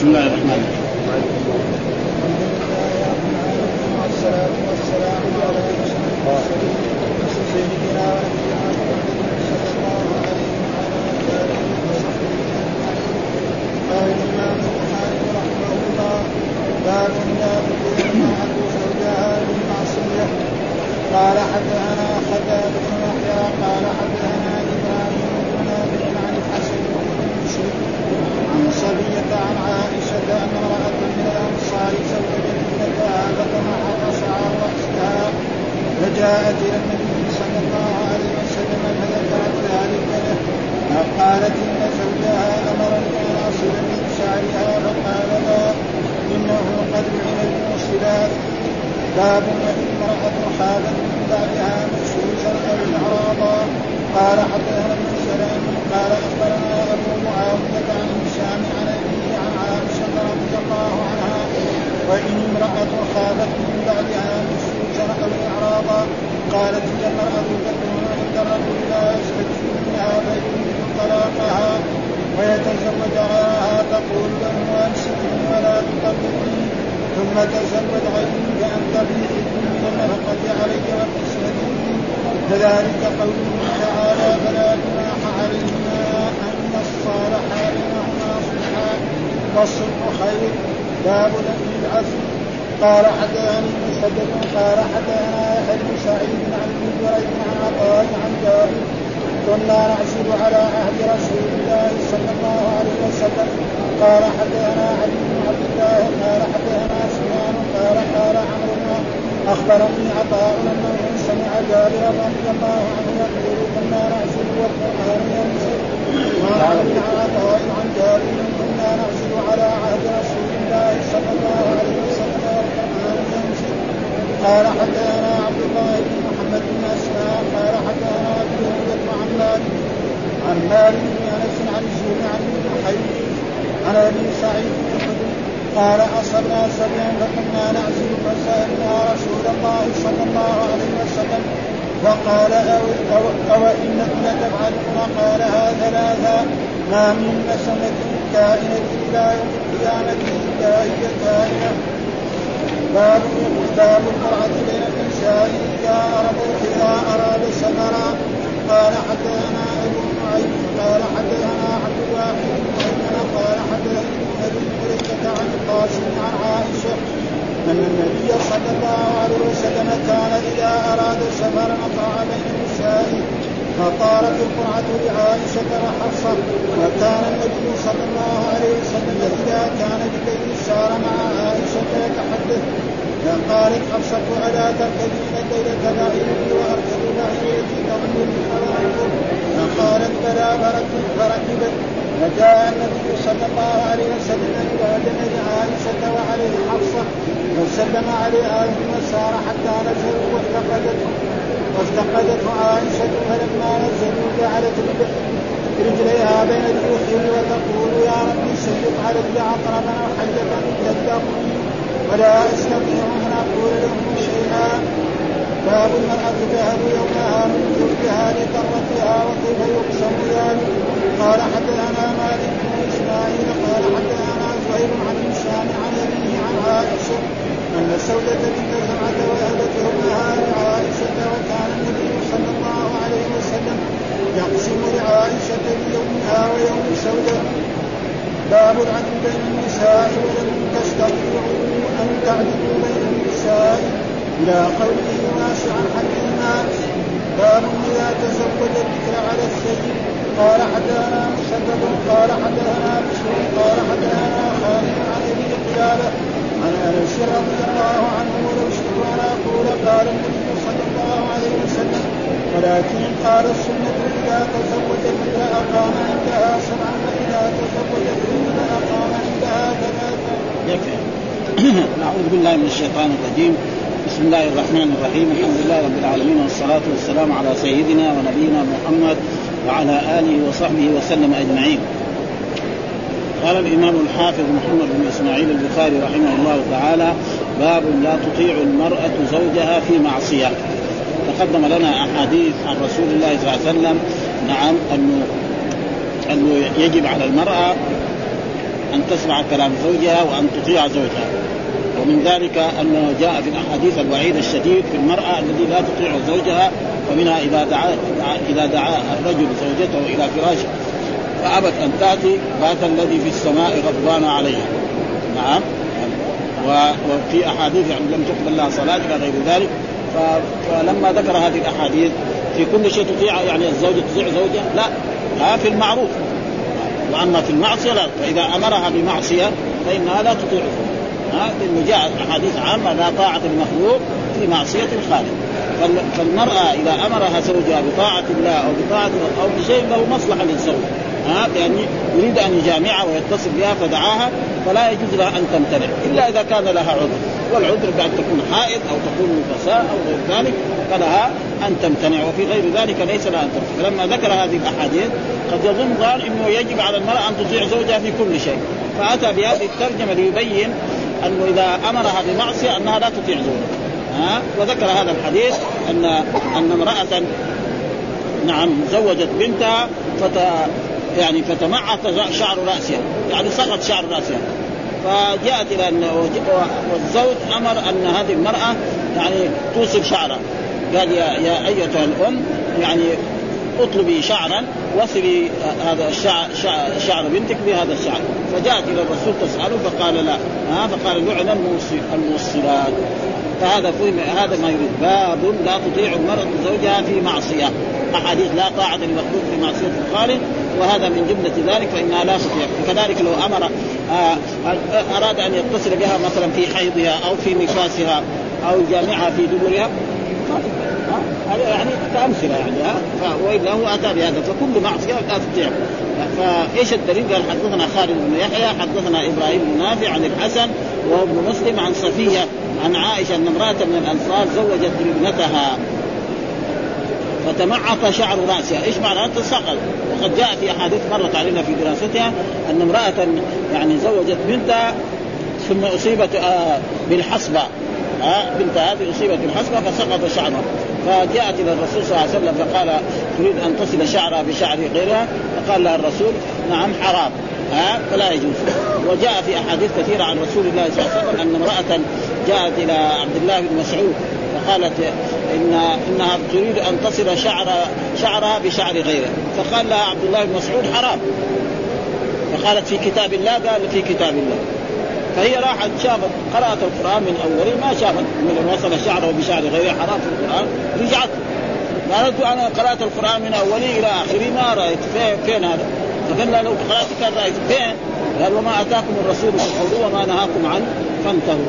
بسم الله الرحمن الرحيم. والصلاة والسلام على سيدنا صلى الله عليه وسلم. قال الإمام البخاري رحمه الله: باب لا تطيع معه زوجها بالمعصية. قال حدثنا حداد بن يحيى قال حدثنا إبراهيم بن نافع عن الحسن عن صبية عن عائشة أن امرأة من الأنصار زوجت ابنتها فطمح رأسها وأختها فجاءت إلى النبي صلى الله عليه وسلم فذكرت ذلك له فقالت إن زوجها أمرني أن أصل من شعرها فقال لا إنه قد لعن المرسلات. باب امرأة حاضت من بعدها نشوزا أو إعراضا. قال حدثنا ابن سلام قال أخبرنا أبو معاوية عن هشام عن أبيه عن عائشة رضي الله عنها: وإن امرأة خابت من بعدها نشوزا أو إعراضا قالت هي المرأة تكون عند رسول الله يستكفي منها فيريد طلاقها ويتزوج غيرها تقول له أنصتني ولا تطلقني ثم تزوج غيري بأن تبيعي كل نفقة عليك وقسمتي. كذلك قوله تعالى: فلا جناح عليهما أن يصالحا بينهما صلحا والصلح خير. باب نهي العزم. قال حدثني مسدد قال حدثنا يحيى بن سعيد عن ابن جريج عن عطاء عن جابر: كنا نعزل على عهد رسول الله صلى الله عليه وسلم. قال حدثنا علي بن عبد الله قال حدثنا سفيان قال قال عمرو: أخبرني عطاء أنه سمع جابر رضي الله عنه يقول: كنا نعزل والقرآن ينزل. قال عطاء عن جابر: كنا نعزل على عهد رسول الله صلى الله عليه وسلم والقرآن ينزل. قال حدثنا عبد الله بن محمد بن أسماء قال حدثنا عن مالك بن أنس عن جرير عن حيث عن أبي سعيد قال: أصبنا سبعا فكنا نعزل فسألنا رسول الله صلى الله عليه وسلم فقال: أو إنكم لتفعلون؟ قال: هذا لا ما من سنة كائنة إلى يوم القيامة إلا هي كائنة. باب اختلاف المرأة بين النساء إذا أراد سفرا. قال حدثنا أبو نعيم قال حدثنا عبد الواحد قال حدثنا أبي هريرة عن القاسم عن عائشة أن النبي صلى الله عليه وسلم كان إذا أراد سفرا أطاع بين النساء فطارت القرعة لعائشة وحفصة. وكان النبي صلى الله عليه وسلم إذا كان ببيت سار مع عائشة يتحدث فقالت حفصة: ألا تركبين ليلة بعيري وأركب بعيرتي تظنني وأركب؟ فقالت: بلى. فركبت. فجاء النبي صلى الله عليه وسلم وأذن عائشة وعليه حفصة وسلم عليها ثم سار حتى نزلوا وافتقدته عائشة. فلما نزلوا جعلت رجليها بين الجوفين وتقول: يا ربي سيط علي عقربا وحجبا تذبحني ولا أستطيع أن أقول لهم شيئا. باب المرأة تهب يومها من جهدها لقرتها وكيف يقسم ذلك. قال حدثنا مالك بن إسماعيل قال حدثنا زهير عن هشام عن أبيه عن عائشة أن سودة بنت زمعة وهبت يومها لعائشة وكان النبي صلى الله عليه وسلم يقسم لعائشة بيومها ويوم سودة. باب العدل بين النساء ولم تستطيعوا أن تعدلوا بين النساء إلى قوله ناشئا حق الناس. باب إذا تزوج الذكر على السيد. قال حدثنا مسدد قال حدثنا بشر قال حدثنا خالد عن أبي قلابة عن أنس رضي الله عنه: ولو شئت أن أقول قال النبي صلى الله عليه وسلم، ولكن قال السنة: إذا تزوجت امرأة قام عندها سبعا وإذا تزوجت امرأة قام عندها ثلاثا. نعوذ بالله من الشيطان الرجيم. بسم الله الرحمن الرحيم. الحمد لله رب العالمين والصلاة والسلام على سيدنا ونبينا محمد وعلى آله وصحبه وسلم أجمعين. قال الإمام الحافظ محمد بن إسماعيل البخاري رحمه الله تعالى: باب لا تطيع المرأة زوجها في معصية. تقدم لنا أحاديث عن رسول الله صلى الله عليه وسلم، نعم، أنه يجب على المرأة أن تسمع كلام زوجها وأن تطيع زوجها. ومن ذلك أنه جاء في الأحاديث الوعيد الشديد في المرأة التي لا تطيع زوجها، ومنها إذا دعا الرجل زوجته إلى فراشه فأبت أن تأتي بات الذي في السماء غضبان عليها. نعم. وفي أحاديث لم تقبل لها صلاة غير ذلك. فلما ذكر هذه الأحاديث في كل شيء تطيع، يعني الزوجة تطيع زوجها؟ لا، ها في المعروف. وأما في المعصية لا، فإذا أمرها بمعصية فإنها لا تطيعه، لأنه جاء أحاديث عامة لا طاعة المخلوق في معصية الخالق. فالمرأة إذا أمرها زوجها بطاعة الله أو بطاعة أو بشيء له مصلحة للزوج، يعني يريد أن يجامعها ويتصل بها فدعاها، فلا يجوز لها أن تمتنع إلا إذا كان لها عذر، والعذر بعد تكون حائض أو تكون نفساء أو غير ذلك، فلها أن تمتنع، وفي غير ذلك ليس لها أن تمتنع. فلما ذكر هذه الأحاديث قد يظن ظان أنه يجب على المرأة أن تطيع زوجها في كل شيء، فأتى بهذه الترجمة ليبين أنه إذا أمرها بمعصية أنها لا تطيع زوجها. وذكر هذا الحديث أن امرأة نعم زوجت بنتها يعني فتمعت شعر رأسها، يعني سقط شعر رأسها، فجاءت إلى أن والزوج أمر أن هذه المرأة يعني توصف شعرها، قال يا أيتها الأم يعني اطلبي شعرا وصلي هذا شعر بنتك بهذا الشعر. فجاءت إلى الرسول تسأله فقال لا، فقال لعن الموصلات. فهذا ما يريد باب لا تطيع المرأة زوجها في معصية، أحاديث لا طاعة المخلوق في معصية الخالق، وهذا من جملة ذلك فإنها لا تطيع. وكذلك لو أمر أراد أن يتصل بها مثلا في حيضها أو في نفاسها أو جامعها في دبرها، يعني تأمثلة يعني، وإلا هو أتى بهذا، فكل معصية لا تطيع. فإيش الدليل؟ قال حدثنا خالد بن يحيى حدثنا إبراهيم بن نافع عن الحسن وهو ابن مسلم عن صفية عن عائشة أن امرأة من الأنصار زوجت ابنتها فتمعط شعر رأسها. إيش معنى تسقط؟ وقد جاء في أحاديث مرت علينا في دراستها أن امرأة يعني زوجت بنتها ثم أصيبت بالحصبة، بنت هذه أصيبت بالحصبة فسقط شعرها، فجاءت إلى الرسول صلى الله عليه وسلم فقال تريد أن تصل شعرها بشعر غيرها، فقال لها الرسول نعم حرام، فلا يجوز. وجاء في أحاديث كثيرة عن رسول الله صلى الله عليه وسلم أن امرأة جاءت إلى عبد الله بن مسعود فقالت إنها تريد أن تصل شعرها بشعر غيرها، فقال لها عبد الله بن مسعود حرام، فقالت في كتاب الله؟ قال في كتاب الله. فهي راحت شافت قرأت القرآن من أوله، ما شافت من وصل شعره بشعر غيره حرام في القرآن، رجعت قالت أنا قرأت القرآن من أوله إلى آخره ما رأيت فين هذا؟ فقال لو قرأت كان رأيت فين؟ قال وما أتاكم الرسول فخذوه وما نهاكم عنه فانتهوا.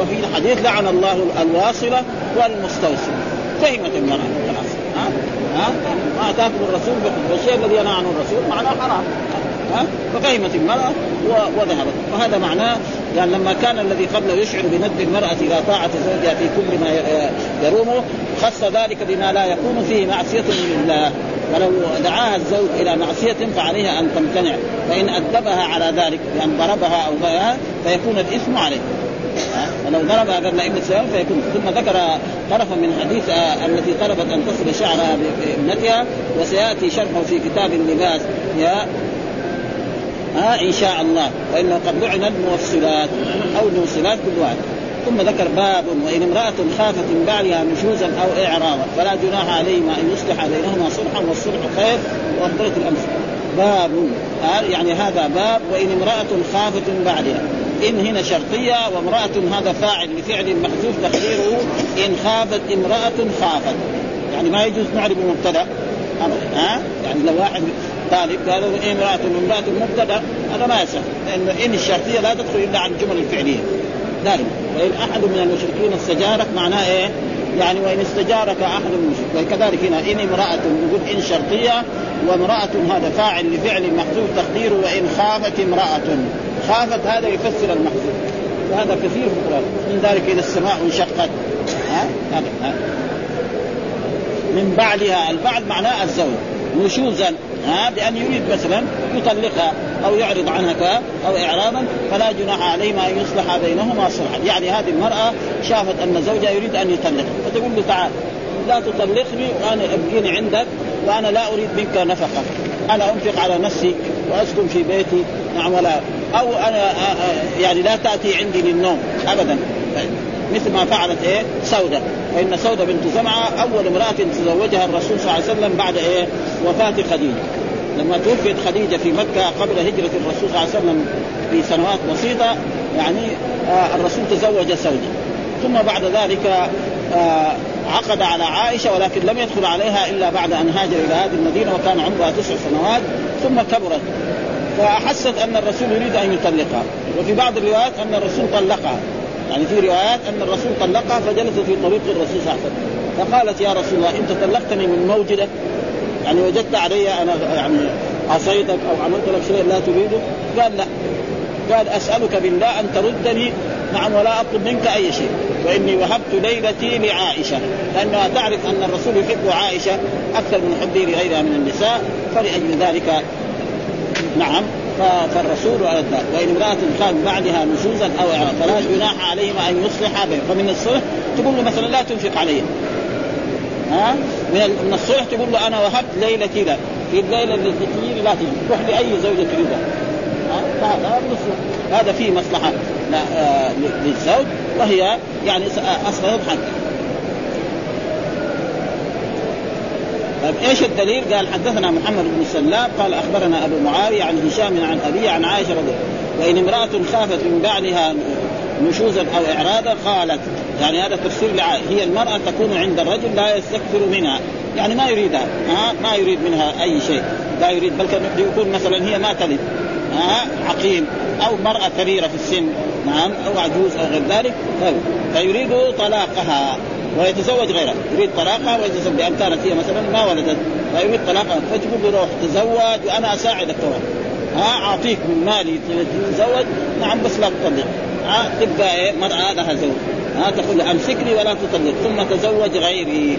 وفي الحديث لعن الله الواصلة والمستوصلة. فهمت المرأة خلاص، ما أتاكم الرسول فالشيء الذي ينهى عنه الرسول معناه حرام، ففهمت المرأة وذهبت. وهذا معناه يعني لما كان الذي قبله يشعر بند المرأة إلى طاعة زوجها في كل ما يرومه، خص ذلك بما لا يكون فيه معصية لله، ولو دعاها الزوج إلى معصية فعليها أن تمتنع، فإن أدبها على ذلك بأن ضربها أو غيرها فيكون الإثم عليه، ولو ضربها قبل ابنة سيارة فيكون. ثم ذكر طرفا من حديث التي طلبت أن تصل شعرها بابنتها، وسيأتي شرحه في كتاب اللباس إن شاء الله، فإنه قد لعن الموصلات أو الموصلات كل واحد. ثم ذكر باب وإن امرأة خافت من بعلها نشوزا أو إعراضا فلا جناح عليهما أن يصلح بينهما صلحا والصلح خير وأفضل الأمثلة. باب يعني هذا باب وإن امرأة خافت من بعلها، إن هنا شرطية، وامرأة هذا فاعل لفعل محذوف تقديره إن خافت امرأة خافت، يعني ما يجوز نعرب المبتدأ يعني لو واحد طالب قالوا امرأة مبتدأ هذا ما يصح، لأن إن الشرطية لا تدخل إلا عن الجمل الفعلية ذلك. وإن أحد من المشركين استجارك معناه إيه؟ يعني وإن استجارك أحد من المشركين. وكذلك هنا إن امرأة نقول إن شرطية، وامرأة هذا فاعل لفعل محذوف تقديره وإن خافت امرأة خافت، هذا يفسر المحذوف، وهذا كثير في القرآن، من ذلك إذا السماء انشقت من بعلها، البعل معناه الزوج، نشوزا بأن يريد مثلا يطلقها أو يعرض عنها أو إعراضا، فلا جناح عليهما أن يصلح بينهما صلحا، يعني هذه المرأة شافت أن زوجها يريد أن يطلقها فتقول له تعال لا تطلقني وأنا أبقيني عندك، وأنا لا أريد منك نفقة، أنا أنفق على نفسي وأسكن في بيتي، نعم، ولا أو أنا يعني لا تأتي عندي للنوم أبدا، مثل ما فعلت إيه سودة، فإن سودة بنت زمعة أول امرأة تزوجها الرسول صلى الله عليه وسلم بعد إيه وفاة خديجة. لما توفيت خديجة في مكة قبل هجرة الرسول صلى الله عليه وسلم بسنوات بسيطة، يعني الرسول تزوج سودة، ثم بعد ذلك عقد على عائشة، ولكن لم يدخل عليها إلا بعد أن هاجر إلى هذه المدينة وكان عمرها 9 سنوات، ثم كبرت فأحست أن الرسول يريد أن يطلقها، وفي بعض الروايات أن الرسول طلقها، يعني في روايات أن الرسول طلقها فجلست في طريق الرسول صلى الله عليه وسلم فقالت يا رسول الله أنت طلقتني من موجدك، يعني وجدت علي أنا يعني عصيتك أو عملت لك شيء لا تريده؟ قال لا، قال أسألك بالله أن تردني، نعم، ولا أطلب منك أي شيء، وإني وهبت ليلتي لعائشة، لأنها تعرف أن الرسول يحب عائشة أكثر من حبه لغيرها من النساء، فلأجل ذلك نعم فالرسول أرد ذلك. وإن امرأة خاف بعدها نشوزا أو فلا جناح عليهما أن يصلحا بينهما، فمن الصلح تقول له مثلا لا تنفق عليه، ها، من الصلح تقول له أنا وهبت ليلتي لك، في الليلة التي لا تجي روح لأي زوجة تريدها، هذا فيه مصلحة للزوج، وهي يعني أصلا يضحك. طيب إيش الدليل؟ قال حدثنا محمد بن سلام قال أخبرنا أبو معاوية عن هشام عن أبي عن عائشة رضي الله، وإن امرأة خافت من بعدها نشوزا أو إعراضا قالت، يعني هذا تفسير هي المرأة تكون عند الرجل لا يستكثر منها، يعني ما يريدها، ما يريد منها أي شيء، لا يريد، بل يكون مثلا هي ما تلد، عقيم أو مرأة كبيرة في السن، نعم، أو عجوز أو غير ذلك، فيريد طلاقها ويتزوج غيرها، يريد طلاقها ويتزوج، بأن كانت هي مثلا ما ولدت فيريد طلاقها، فتقول له روح تزوج وأنا أساعدك، أعطيك من مالي تتزوج، نعم، بس لا تطلق، تبقى إيه مرأة لها زوج، تقول له أمسكني ولا تطلق، ثم تزوج غيري،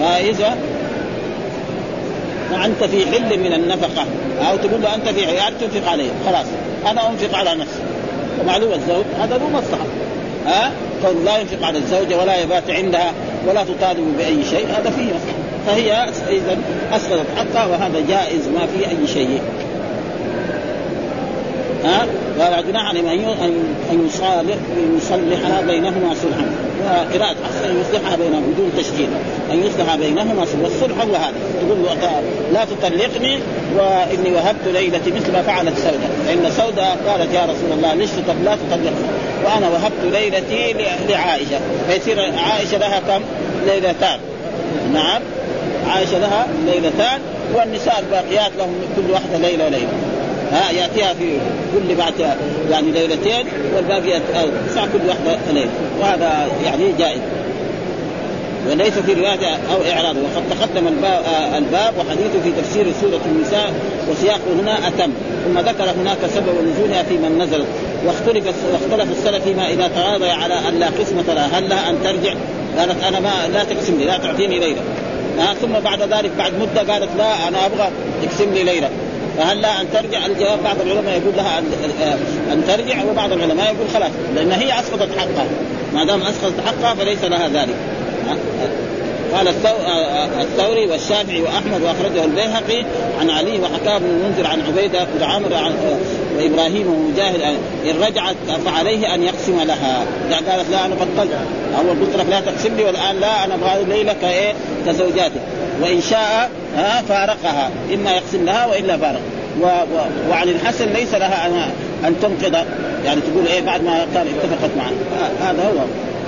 فإذا أنت في حل من النفقة، أو تقول له أنت في عيال تنفق عليه، خلاص أنا أنفق على نفسي، ومعلوم الزوج هذا مو مصلحة، قال لا ينفق على الزوجة ولا يبات عندها ولا تطالب بأي شيء، هذا فيه مصلحة، فهي إذن أسلت حقها، وهذا جائز ما فيه أي شيء، ولا جناح أن يصلحها بينهما صلحا، وقراءة حسن أن يصلحها بينهما بدون تشكيل، أن يصلحها بينهما صلحا، والصلح هو هذا، تقول لا تطلقني وإني وهبت ليلتي، مثل ما فعلت سودة، لأن سودة قالت يا رسول الله ليش لا تطلقني وأنا وهبت ليلتي لعائشة، فيصير عائشة لها كم ليلتان، نعم، عائشة لها ليلتان، والنساء الباقيات لهم كل واحدة ليلة وليلة، يأتيها في كل بعد يعني ليلتين، والباقي ساعة كل واحدة ليلة، وهذا يعني جائز، وليس في رواية أو إعراض. وقد تقدم الباب وحديثه في تفسير سورة النساء، وسياقه هنا أتم، ثم ذكر هناك سبب نزولها في من نزلت، واختلف السلف فيما إذا تراضى على أن لا قسمة لها، هل لها أن ترجع؟ قالت أنا ما لا تقسم لي، لا تعطيني ليلة، ثم بعد ذلك بعد مدة قالت لا أنا أبغى تقسم لي ليلة، فهل لا أن ترجع؟ الجواب بعض العلماء يقول لها أن ترجع، وبعض العلماء يقول خلاص، لأن هي أسقطت حقها، ما دام أسقطت حقها فليس لها ذلك. قال الثوري والشافعي وأحمد وأخرجه البيهقي عن علي وحكى بن المنذر عن عبيدة بن عمرو وإبراهيم ومجاهد إن رجعت فعليه أن يقسم لها، يعني قالت لا أنا بطلت، أول قلت لك لا تقسم لي، والآن لا أنا أبغى ليلة كزوجاتك، وإن شاء فارقها، إما يقسم لها وإلا فارق. وعن الحسن ليس لها أن تنقض، يعني تقول إيه بعد ما كان اتفقت معه، هذا هو.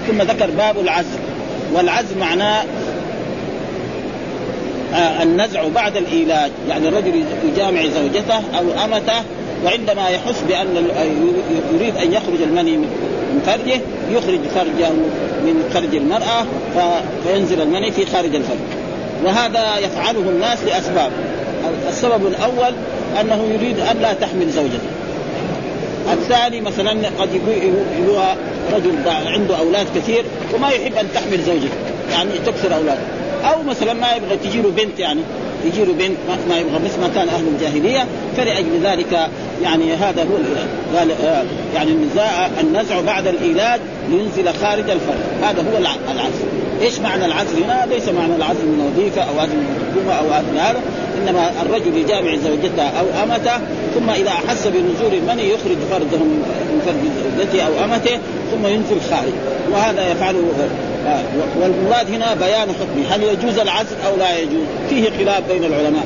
ثم ذكر باب العزم، والعزم معناه النزع بعد الإيلاج، يعني الرجل يجامع زوجته أو أمته، وعندما يحس بأن يريد أن يخرج المني من فرجه يخرج فرجه من فرج المرأة، فينزل المني في خارج الفرج، وهذا يفعله الناس لأسباب. السبب الأول أنه يريد أن لا تحمل زوجته، الثاني مثلا قد يكون رجل عنده أولاد كثير وما يحب أن تحمل زوجته، يعني تكثر أولاده، أو مثلا ما يبغى تجيله بنت، يعني يجيله بنت ما يبغى، مثل ما كان أهل الجاهلية، فلأجل ذلك يعني هذا هو الإيلاج، يعني النزع بعد الإيلاج لينزل خارج الفرج، هذا هو العزل. إيش معنى العزل هنا؟ ليس معنى العزل من وظيفة أو عزل من حكومة أو عزل، هذا إنما الرجل يجامع زوجته أو أمته ثم إذا أحس بنزول المني يخرج فرده من فرد زوجته أو أمته ثم ينزل خارج. وهذا يفعله. والمراد هنا بيان حكمه، هل يجوز العزل أو لا يجوز؟ فيه خلاف بين العلماء،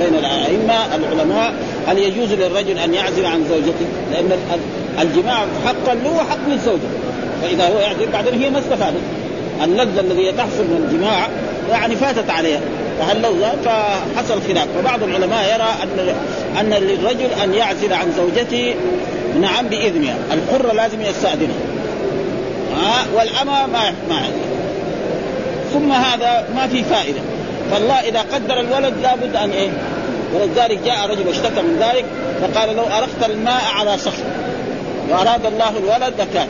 بين الأئمة العلماء، هل يجوز للرجل أن يعزل عن زوجته؟ لأن الجماع حقا له وحق للزوجة، فإذا هو يعزل بعدين هي ما استفادت، اللذة الذي تحصل من الجماع يعني فاتت عليها، فهل لولا فحصل خلاف. فبعض العلماء يرى أن للرجل أن يعزل عن زوجته نعم بإذنها، الحرة لازم يستأذنها، والأمة ما عزل. ثم هذا ما في فائدة، فالله إذا قدر الولد لابد أن إيه، ولذلك جاء رجل اشتكى من ذلك فقال لو أرخت الماء على صخر وأراد الله الولد لكان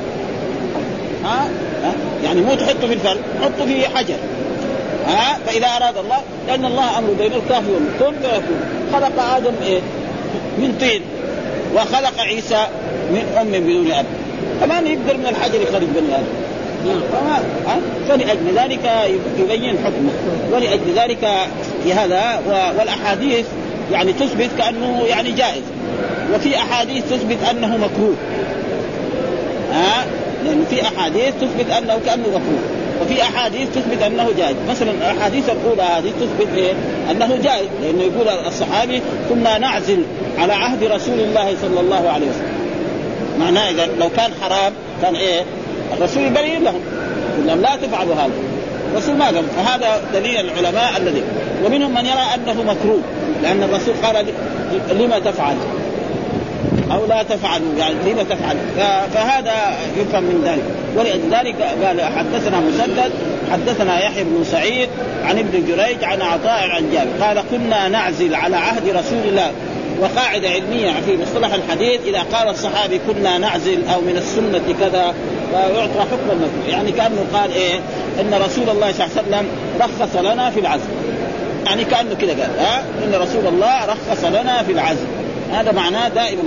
يعني مو تحطه في الفل، حطه في حجر، فإذا أراد الله، لأن الله أمر بين الكافي والمكتوم فيكون. خلق آدم إيه من طين، وخلق عيسى من أم بدون أب، فما يقدر من الحجر يخرج بني آدم، فلأجل ذلك يبين حكمه، ولأجل ذلك في هذا. والأحاديث يعني تثبت كأنه يعني جائز، وفي أحاديث تثبت أنه مكروه، لأن في أحاديث تثبت أنه كأنه مكروه، وفي أحاديث تثبت أنه جائز. مثلا الأحاديث الأولى هذه تثبت إيه؟ أنه جائز، لأنه يقول الصحابي كنا نعزل على عهد رسول الله صلى الله عليه وسلم، معناه إذا لو كان حرام كان إيه الرسول يبين لهم إنهم لا تفعلوا هذا، الرسول ما قال. فهذا دليل العلماء الذي، ومنهم من يرى أنه مكروه، لأن الرسول قال لما تفعل أو لا تفعل، يعني لما تفعل، فهذا يفهم من ذلك. ولذلك قال حدثنا مسدد حدثنا يحيى بن سعيد عن ابن جريج عن عطاء عن جابر قال كنا نعزل على عهد رسول الله. وقاعدة علمية في مصطلح الحديث، إذا قال الصحابي كنا نعزل أو من السنة كذا ويعطى حكم المكروه، يعني كأنه قال إيه إن رسول الله صلى الله عليه وسلم رخص لنا في العزل، يعني كأنه كذا قال إن رسول الله رخص لنا في العزل. هذا معناه دائما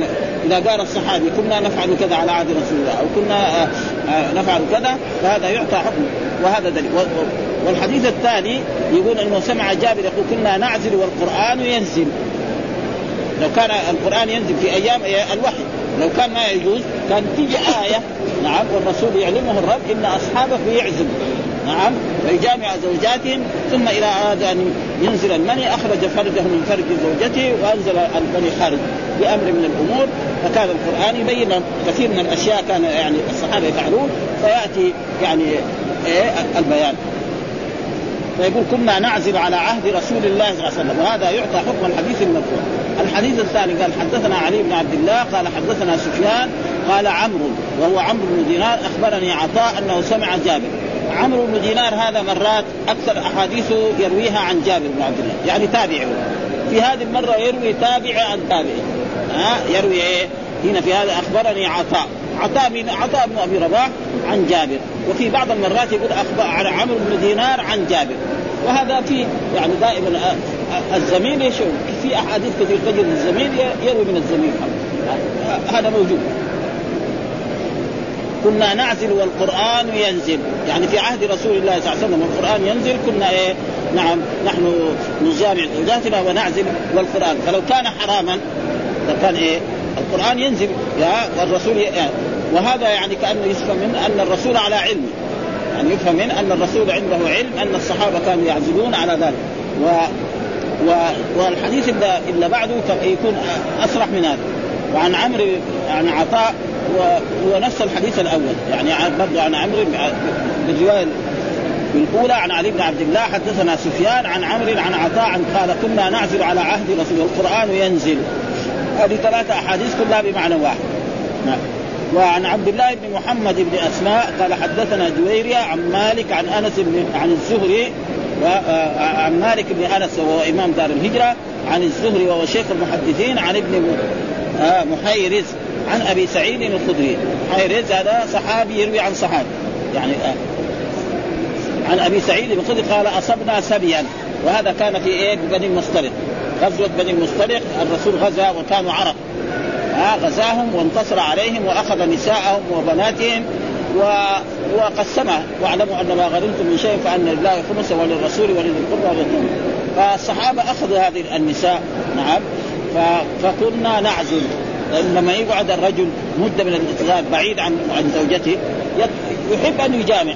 إذا قال الصحابي كنا نفعل كذا على عهد رسول الله أو كنا نفعل كذا، فهذا يعطى حكم، وهذا دليل. والحديث الثاني يقول إنه سمع جابر يقول كنا نعزل والقرآن ينزل، لو كان القرآن ينزل في أيام الوحي لو كان ما يجوز كان تيجي آية نعم والرسول يعلمه الرب إن أصحابه يعزل نعم ويجامع زوجاتهم، ثم إلى أراد أن ينزل المني أخرج فرجه من فرج زوجته وأنزل المني خارج بأمر من الأمور. فكان القرآن يبين كثير من الأشياء كان يعني الصحابة يفعلون، فيأتي يعني البيان. فيقول كنا نعزل على عهد رسول الله صلى الله عليه وسلم، وهذا يعطى حكم الحديث المرفوع. الحديث الثاني قال حدثنا علي بن عبد الله قال حدثنا سفيان قال عمرو وهو عمرو بن دينار أخبرني عطاء أنه سمع جابر. عمرو بن دينار هذا مرات أكثر أحاديثه يرويها عن جابر بن عبد الله، يعني تابعه. في هذه المرة يروي تابع عن تابع، يروي إيه هنا في هذا أخبرني عطاء بن أبي رباح عن جابر. وفي بعض المرات يقول أخبر عمرو بن دينار عن جابر، وهذا في يعني دائما الزميل يشوف في أحاديث كثير تجد الزميل يروي من الزميل، هذا موجود. كنا نعزل والقرآن ينزل، يعني في عهد رسول الله صلى الله عليه وسلم والقرآن ينزل كنا إيه نعم نحن نجامع زوجاتنا ونعزل والقرآن. فلو كان حراما فكان إيه القرآن ينزل والرسول وهذا يعني كأنه يفهم من أن الرسول على علم، يعني يفهم من أن الرسول عنده علم أن الصحابة كانوا يعزلون على ذلك. والحديث إلا بعده يكون أصرح من هذا. وعن عمرو عن عطاء ونفس الحديث الأول، يعني برضو عن عمرو بالرواية الأولى عن علي بن عبد الله حدثنا سفيان عن عمرو عن عطاء قال كنا نعزل على عهد رسول القرآن ينزل. هذه ثلاثة أحاديث كلها بمعنى واحد. وعن عبد الله بن محمد بن أسماء قال حدثنا جويرية عن مالك عن أنس عن الزهري عن مالك بن أنس وهو إمام دار الهجرة عن الزهري وهو شيخ المحدثين عن ابن محيرز عن أبي سعيد الخدري. محيرز هذا صحابي يروي عن صحابي، يعني عن أبي سعيد الخدري قال أصبنا سبيا، وهذا كان في بني المصطلق، غزوة بني المصطلق الرسول غزا وكانوا عرب، غزاهم وانتصر عليهم وأخذ نساءهم وبناتهم وقسمه. واعلموا أن ما غنمتم من شيء فأن لله خمسه وللرسول وللقربى واليتامى فالصحابة أخذوا هذه النساء. نعم. فكنا نعزل لما يقعد الرجل مدة من الانتظار بعيد عن زوجته يحب أن يجامع،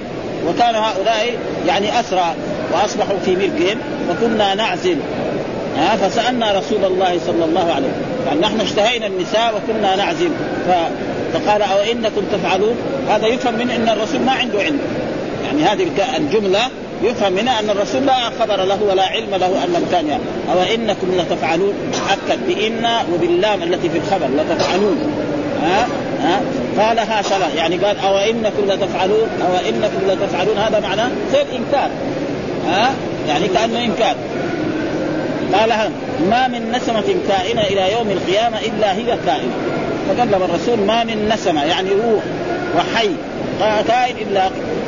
وكان هؤلاء يعني أسرى وأصبحوا في مرقهم، وكنا نعزل. فسألنا رسول الله صلى الله عليه وسلم، نحن اشتهينا النساء وكنا نعزل، فقال أو إنكم تفعلون. هذا يفهم من أن الرسول ما عنده علم، يعني هذه الجملة يفهم منها أن الرسول لا خبر له ولا علم له أن كان يعني. أو إنكم لتفعلون، أكد بإن وباللام التي في الخبر لتفعلون. قالها شرع، يعني قال أو إنكم لتفعلون، أو إنكم لتفعلون، هذا معناه غير إنكار، يعني كأنه إنكار. قالها ما من نسمة كائنة إلى يوم القيامة إلا هي كائنة. فقال الرسول ما من نسمة يعني روح وحي كائن إلا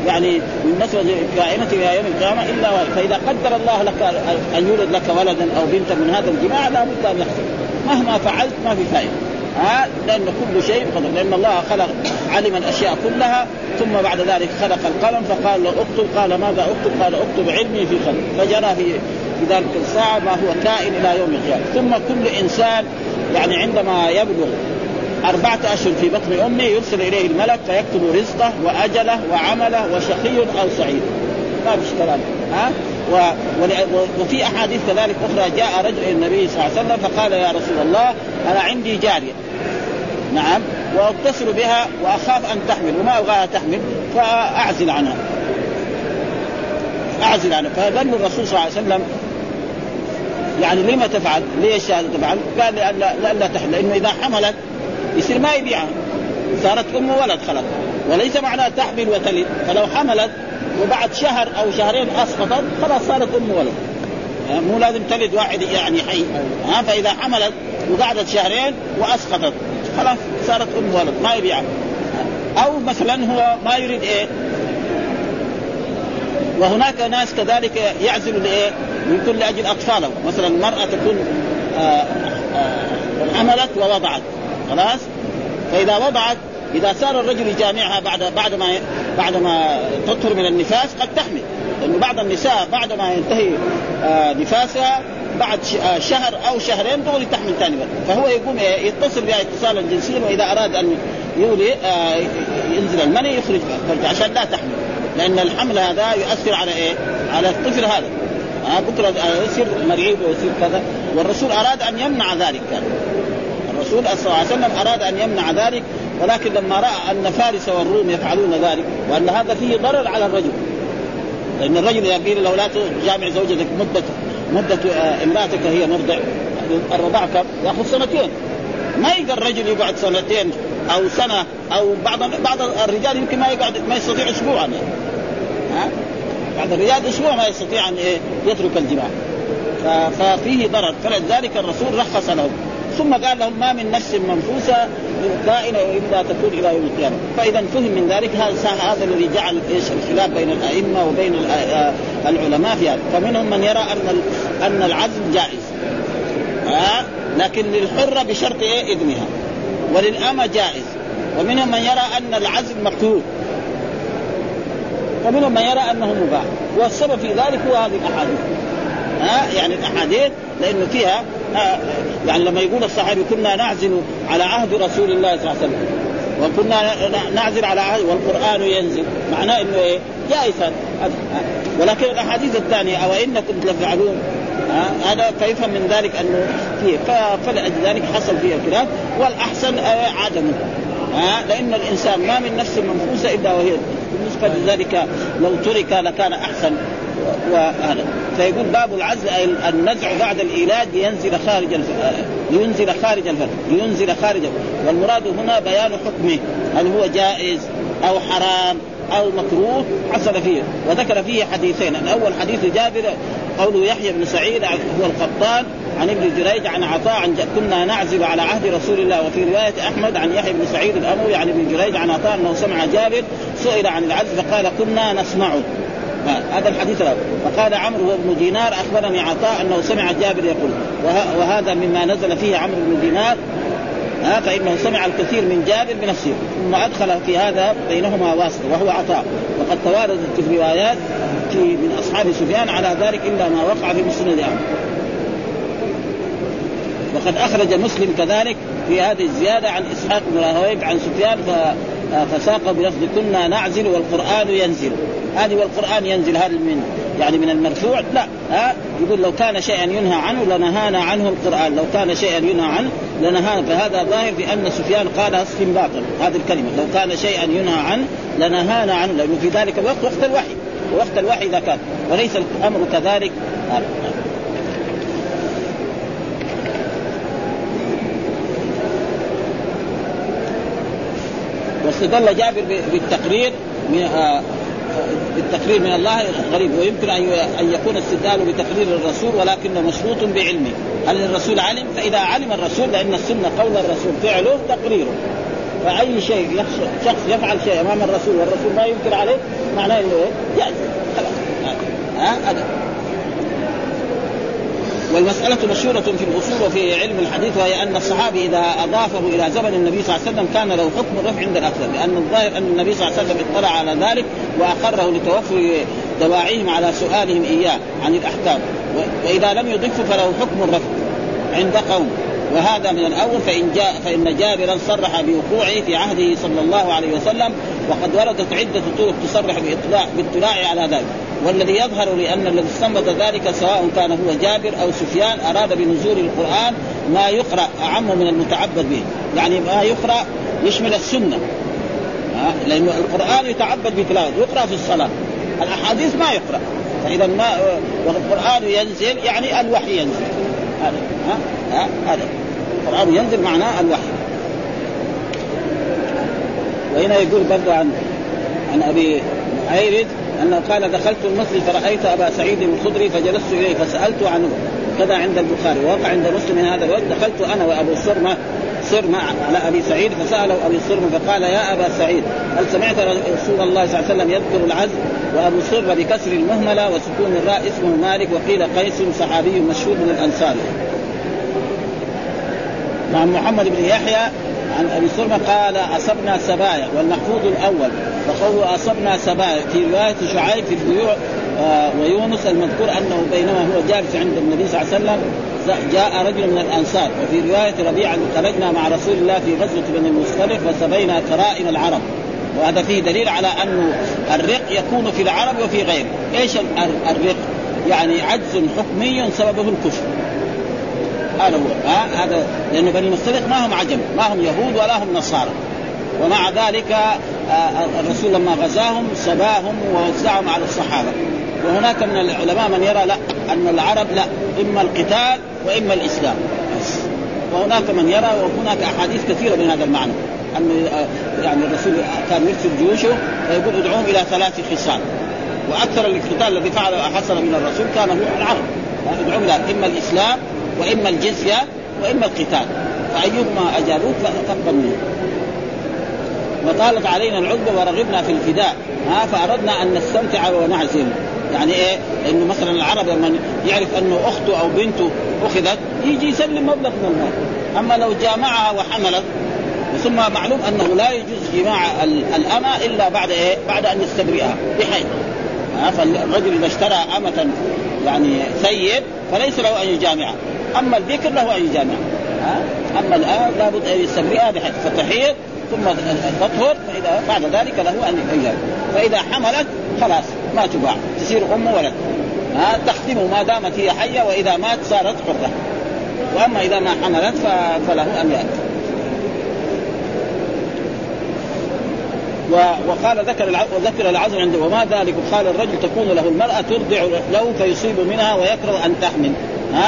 يعني من نسمة كائنة إلى يوم القيامة إلا ولد. فإذا قدر الله لك أن يولد لك ولدا أو بنتا من هذا الجماع لا بد أن يحصل، مهما فعلت ما في فائدة، لأن كل شيء قدر، لأن الله خلق علم الأشياء كلها ثم بعد ذلك خلق القلم فقال له اكتب، قال ماذا اكتب؟ قال اكتب علمي في خلق. فجرى في ذلك الساعة ما هو كائن إلى يوم القيامة. ثم كل إنسان يعني عندما يبلغ 4 أشهر في بطن أمه يرسل إليه الملك فيكتب رزقه وأجله وعمله وشقي أو سعيد، ما بيش كلام. وفي أحاديث كذلك أخرى جاء رجل النبي صلى الله عليه وسلم فقال يا رسول الله أنا عندي جارية، نعم، وأتصل بها وأخاف أن تحمل وما أبغاها تحمل فأعزل عنها، أعزل عنها. فقال الرسول صلى الله عليه وسلم يعني لما تفعل؟ ليش هذا تفعل؟ قال لا تحمل، لأنه إذا حملت يصير ما يبيعها، صارت أم ولد خلق، وليس معناه تحمل وتلد. فلو حملت وبعد شهر أو شهرين أسقطت خلاص صارت أم ولد، يعني مو لازم تلد واحد يعني حي. فإذا حملت وقعدت شهرين وأسقطت خلاص صارت أم ولد ما يبيعها. أو مثلا هو ما يريد إيه، وهناك ناس كذلك يعزلوا لإيه، يكون لأجل أطفاله، مثلا المرأة تكون حملت ووضعت خلاص، فإذا وضعت إذا صار الرجل يجامعها بعد ما تطهر من النفاس قد تحمل، لأنه بعض النساء بعد ما ينتهي نفاسها بعد شهر أو شهرين تقول تحمل ثاني بقى. فهو يقوم يتصل بها اتصالا جنسيا، وإذا أراد أن يولي ينزل المني يخرج عشان لا تحمل، لأن الحمل هذا يؤثر على إيه، على الطفل هذا، بكرة يصير مريض ويصير كذا. والرسول أراد أن يمنع ذلك، كان الرسول صلى الله عليه وسلم أراد أن يمنع ذلك، ولكن لما رأى أن فارس والروم يفعلون ذلك وأن هذا فيه ضرر على الرجل، لأن الرجل يقول لو لا تجامع زوجتك مدة امرأتك هي مرضع الرضاع كم يأخذ 2 سنين، ما يقدر الرجل يقعد 2 سنين أو سنة، أو بعض الرجال يمكن ما يقعد، ما يستطيع أسبوعا، بعض الرجال أسبوع ما يستطيع أن يترك الجماع، ففيه ضرر. فلذلك الرسول رخص لهم، ثم قال لهم ما من نفس منفوسة كائنة إلا تكون إلى يوم القيامة. فإذا فهم من ذلك هذا الذي جعل الخلاف بين الأئمة وبين العلماء في هذا. فمنهم من يرى أن العزل جائز، لكن للحرة بشرط إذنها، وللأمة جائز. ومنهم من يرى أن العزل مكروه، ومنهم من يرى أنه مباح. والسبب في ذلك هو هذه الأحاديث، يعني الأحاديث، لأنه فيها يعني لما يقول الصحابي كنا نعزل على عهد رسول الله صلى الله عليه وسلم وكنا نعزل على عهد والقرآن ينزل، معناه إنه إيه جائز. ولكن الأحاديث الثانية أو إنكم تفعلون هذا فيفهم من ذلك أنه فيه، فلذلك حصل فيه الخلاف. والأحسن عدمه، لأن الإنسان ما من نفس منفوسة إلا وهي، بالنسبة لذلك لو ترك لكان أحسن. فيقول باب العزل النزع بعد الإيلاد لينزل خارج الفرد. والمراد هنا بيان حكمه، هل هو جائز أو حرام أو مكروه حصل فيه. وذكر فيه حديثين، الأول حديث جابر قوله يحيى بن سعيد هو القطان عن ابن جريج عن عطاء عن كنا نعزل على عهد رسول الله. وفي رواية أحمد عن يحيى بن سعيد الأموي عن ابن جريج عن عطاء أنه سمع جابر سئل عن العزل فقال كنا نسمعه، هذا الحديث الأول. وقال عمرو بن دينار أخبرني عطاء أنه سمع جابر يقول، وهذا مما نزل فيه عمرو بن دينار، فإنه سمع الكثير من جابر بنفسه، ثم أدخل في هذا بينهما واسطة وهو عطاء. وقد تواردت في الروايات يأتي من أصحاب سفيان على ذلك إلا ما وقع في مسند أحمد. وقد أخرج مسلم كذلك في هذه الزيادة عن إسحاق بن راهويه عن سفيان فساق بلفظ كنا نعزل والقرآن ينزل. هذه والقرآن ينزل هذا من يعني من المرفوع لا يقول لو كان شيئا ينهى عنه لنهانا عنه القرآن، لو كان شيئا ينهى عنه لنهانا. فهذا ظاهر بأن سفيان قال استنباطا هذه الكلمة لو كان شيئا ينهى عنه لنهانا عنه، لأنه في ذلك الوقت وقت الوحي، وقت الوحي ذا كان، وليس الأمر كذلك. واستدل جابر بالتقرير من الله غريب، ويمكن أن يكون استدلال بتقرير الرسول ولكنه مشروط بعلمه. هل الرسول علم؟ فإذا علم الرسول، لأن السنة قول الرسول فعله تقريره، فأي شيء شخص يفعل شيء أمام الرسول والرسول ما ينكر عليه معناه إنه يأتي هذا. والمسألة مشهورة في الأصول وفي علم الحديث، وهي أن الصحابي إذا أضافه إلى زمن النبي صلى الله عليه وسلم كان له حكم الرفع عند الأكثر، لأن الظاهر أن النبي صلى الله عليه وسلم اطلع على ذلك وأقره لتوفر دواعيهم على سؤالهم إياه عن الأحكام، وإذا لم يضف فله حكم الرفع عند قوم. وهذا من الأول، فإن جابرا صرح بوقوعه في عهده صلى الله عليه وسلم، وقد وردت عدة طرق تصرح بالاطلاع على ذلك. والذي يظهر لأن الذي استنبط ذلك سواء كان هو جابر أو سفيان أراد بنزول القرآن ما يقرأ أعم من المتعبد به، يعني ما يقرأ يشمل السنة، لأن القرآن يتعبد بتلاوته، يقرأ في الصلاة، الأحاديث ما يقرأ، فإذا ما القرآن ينزل يعني الوحي ينزل، هذا القرآن ينزل معناه الوحي. وهنا يقول برضه عن أبي عيرد أنه قال دخلت المسجد فرأيت أبا سعيد الخدري فجلست إليه فسألت عنه كذا عند البخاري، ووقع عند مسلم من هذا الوقت. دخلت أنا وأبو صرمة على أبي سعيد فسأله أبي صرمة فقال يا أبا سعيد هل سمعت رسول الله صلى الله عليه وسلم يذكر العزل؟ وأبو صرمة بكسر المهملة وسكون الراء اسمه مالك وقيل قيس صحابي مشهور من الأنصار. مع محمد بن يحيى عن أبي صرمة قال أصبنا سبايا، والمحفوظ الأول فقوله أصبنا سبايا في رواية شعيب في البيوع ويونس المذكور أنه بينما هو جالس عند النبي صلى الله عليه وسلم جاء رجل من الأنصار. وفي رواية ربيعة خرجنا مع رسول الله في غزوة بني المصطلق وسبينا كرائم العرب. وهذا فيه دليل على أن الرق يكون في العرب وفي غيره. إيش الرق؟ يعني عجز حكمي سببه الكفر، هذا هو هذا، لأن بني المصطلق ما هم عجم، ما هم يهود ولا هم نصارى، ومع ذلك الرسول لما غزاهم سباهم ووزعهم على الصحابة. وهناك من العلماء من يرى لا، أن العرب لا، إما القتال وإما الإسلام بس. وهناك من يرى، وهناك أحاديث كثيرة من هذا المعنى، أن يعني الرسول كان يرسل جيوشه ويقول ادعوهم إلى ثلاث خصال، وأكثر القتال الذي فعله حصل من الرسول كان هو العرب، ادعوهم إلى إما الإسلام وإما الجزية وإما القتال، فأيهما أجابوك فأتقبل منه. وطالت علينا العذبة ورغبنا في الفداء فأردنا أن نستمتع ونعزل، يعني إيه؟ لأنه مثلا العرب لما يعرف أنه أخته أو بنته أخذت يجي يسلم مبلغ من المال، أما لو جامعها وحملت، ثم معلوم أنه لا يجوز جماع الأمة إلا بعد إيه؟ بعد أن يستبرئها بحيث فالرجل إذا اشترى أمة يعني سيد فليس له أن يجامعها، أما الذكر له أن يجامع، أما الآن لابد أن يستبرئها بحيث فتحية ثم تطهر، فإذا بعد ذلك له أن يجامع. فإذا حملت خلاص ما تباع، تصير أم ولد، تخدمه ما دامت هي حية، وإذا مات صارت حرة، وأما إذا ما حملت فله أن يأتي. وقال ذكر العزل عنده وما ذلك، قال الرجل تكون له المرأة ترضع له فيصيب منها ويكره أن تحمل،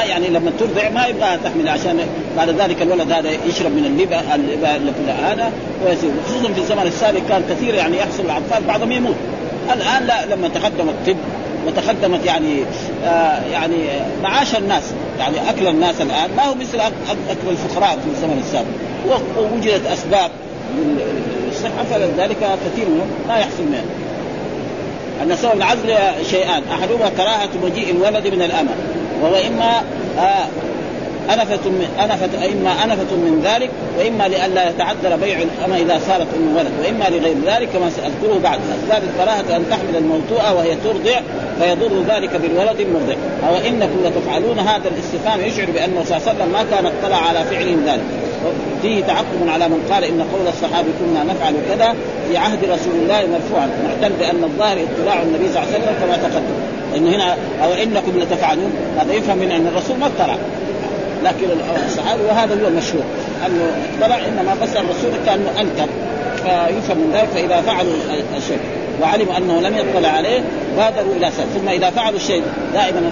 يعني لما ترضع ما يبغى تحمل عشان بعد ذلك الولد هذا يشرب من اللبا اللي في هذا ويصير. خصوصا في الزمن السابق كان كثير يعني يحصل الأطفال بعضهم يموت. الآن لا، لما تقدم الطب وتقدمت يعني يعني معاش الناس، يعني أكل الناس الآن ما هو مثل أكل الفقراء في الزمن السابق، ووجدت أسباب الصحة فلذلك كثير منهم لا يحصل منه. أن سبب العزل شيئان، أحدهما كراهة مجيء الولد من الأمة، وهو إما أنفة من ذلك، وإما لئلا يتعذر بيع الأمة إذا صارت أم ولد، وإما لغير ذلك كما سأذكره بعد. الثالث كراهة أن تحمل الموطوءة وهي ترضع فيضر ذلك بالولد المرضع. أو إنكم لتفعلون هذا الاستفهام يشعر بأنه صلى الله عليه وسلم ما كان اطلع على فعل ذلك. فيه تعقب على من قال إن قول الصحابة كنا نفعل كذا في عهد رسول الله مرفوعا معتمد بأن الظاهر اطلاع النبي صلى الله عليه وسلم كما تقدم. إن هنا أو إنكم لتفعلون هذا يفهم من أن الرسول ما اطلع، لكن الصحابة وهذا هو المشهور أنه اطلع، إنما بس الرسول كأنه أنكر فيفهم من ذلك. فإذا فعلوا الشيء وعلم أنه لم يطلع عليه بادروا إلى سأل. ثم إذا فعلوا الشيء دائما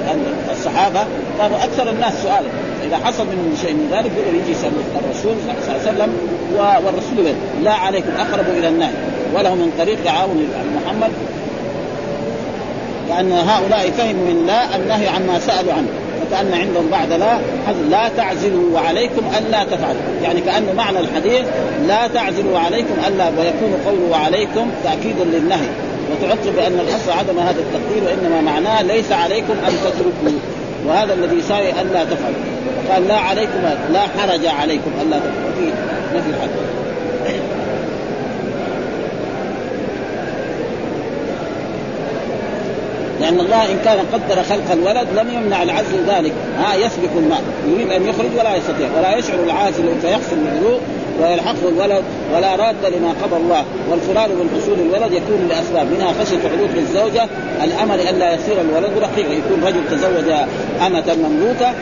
الصحابة كانوا أكثر الناس سؤالا، إذا حصل منهم شيء من ذلك يقول يجي يسأل الرسول صلى الله عليه وسلم والرسول بيه. لا عليكم أقرب إلى الناس وله من طريق دعاون محمد، لأن هؤلاء فهموا من لا النهي عما سألوا عنه، فكأن عندهم بعد لا تعزلوا وعليكم ألا تفعلوا، يعني كأنه معنى الحديث لا تعزلوا وعليكم ألا، ويكون قوله وعليكم تأكيدا للنهي، وتعقب بأن الأصل عدم هذا التقدير وإنما معناه ليس عليكم أن تتركوا، وهذا الذي ساوي ألا تفعلوا. قال لا عليكم لا حرج عليكم ألا تفعلوا في نفي الحد. لأن الله إن كان قدر خلق الولد لم يمنع العزل ذلك، يسبق الماء يريد أن يخرج ولا يستطيع ولا يشعر العازل فيحصل البلوغ ويلحقه الولد ولا راد لما قضى الله. والفرار من حصول الولد يكون لأسباب منها خشية حدوث الزوجة الأمل ألا يصير الولد رقيقا، يكون رجل تزوج أمة مملوكة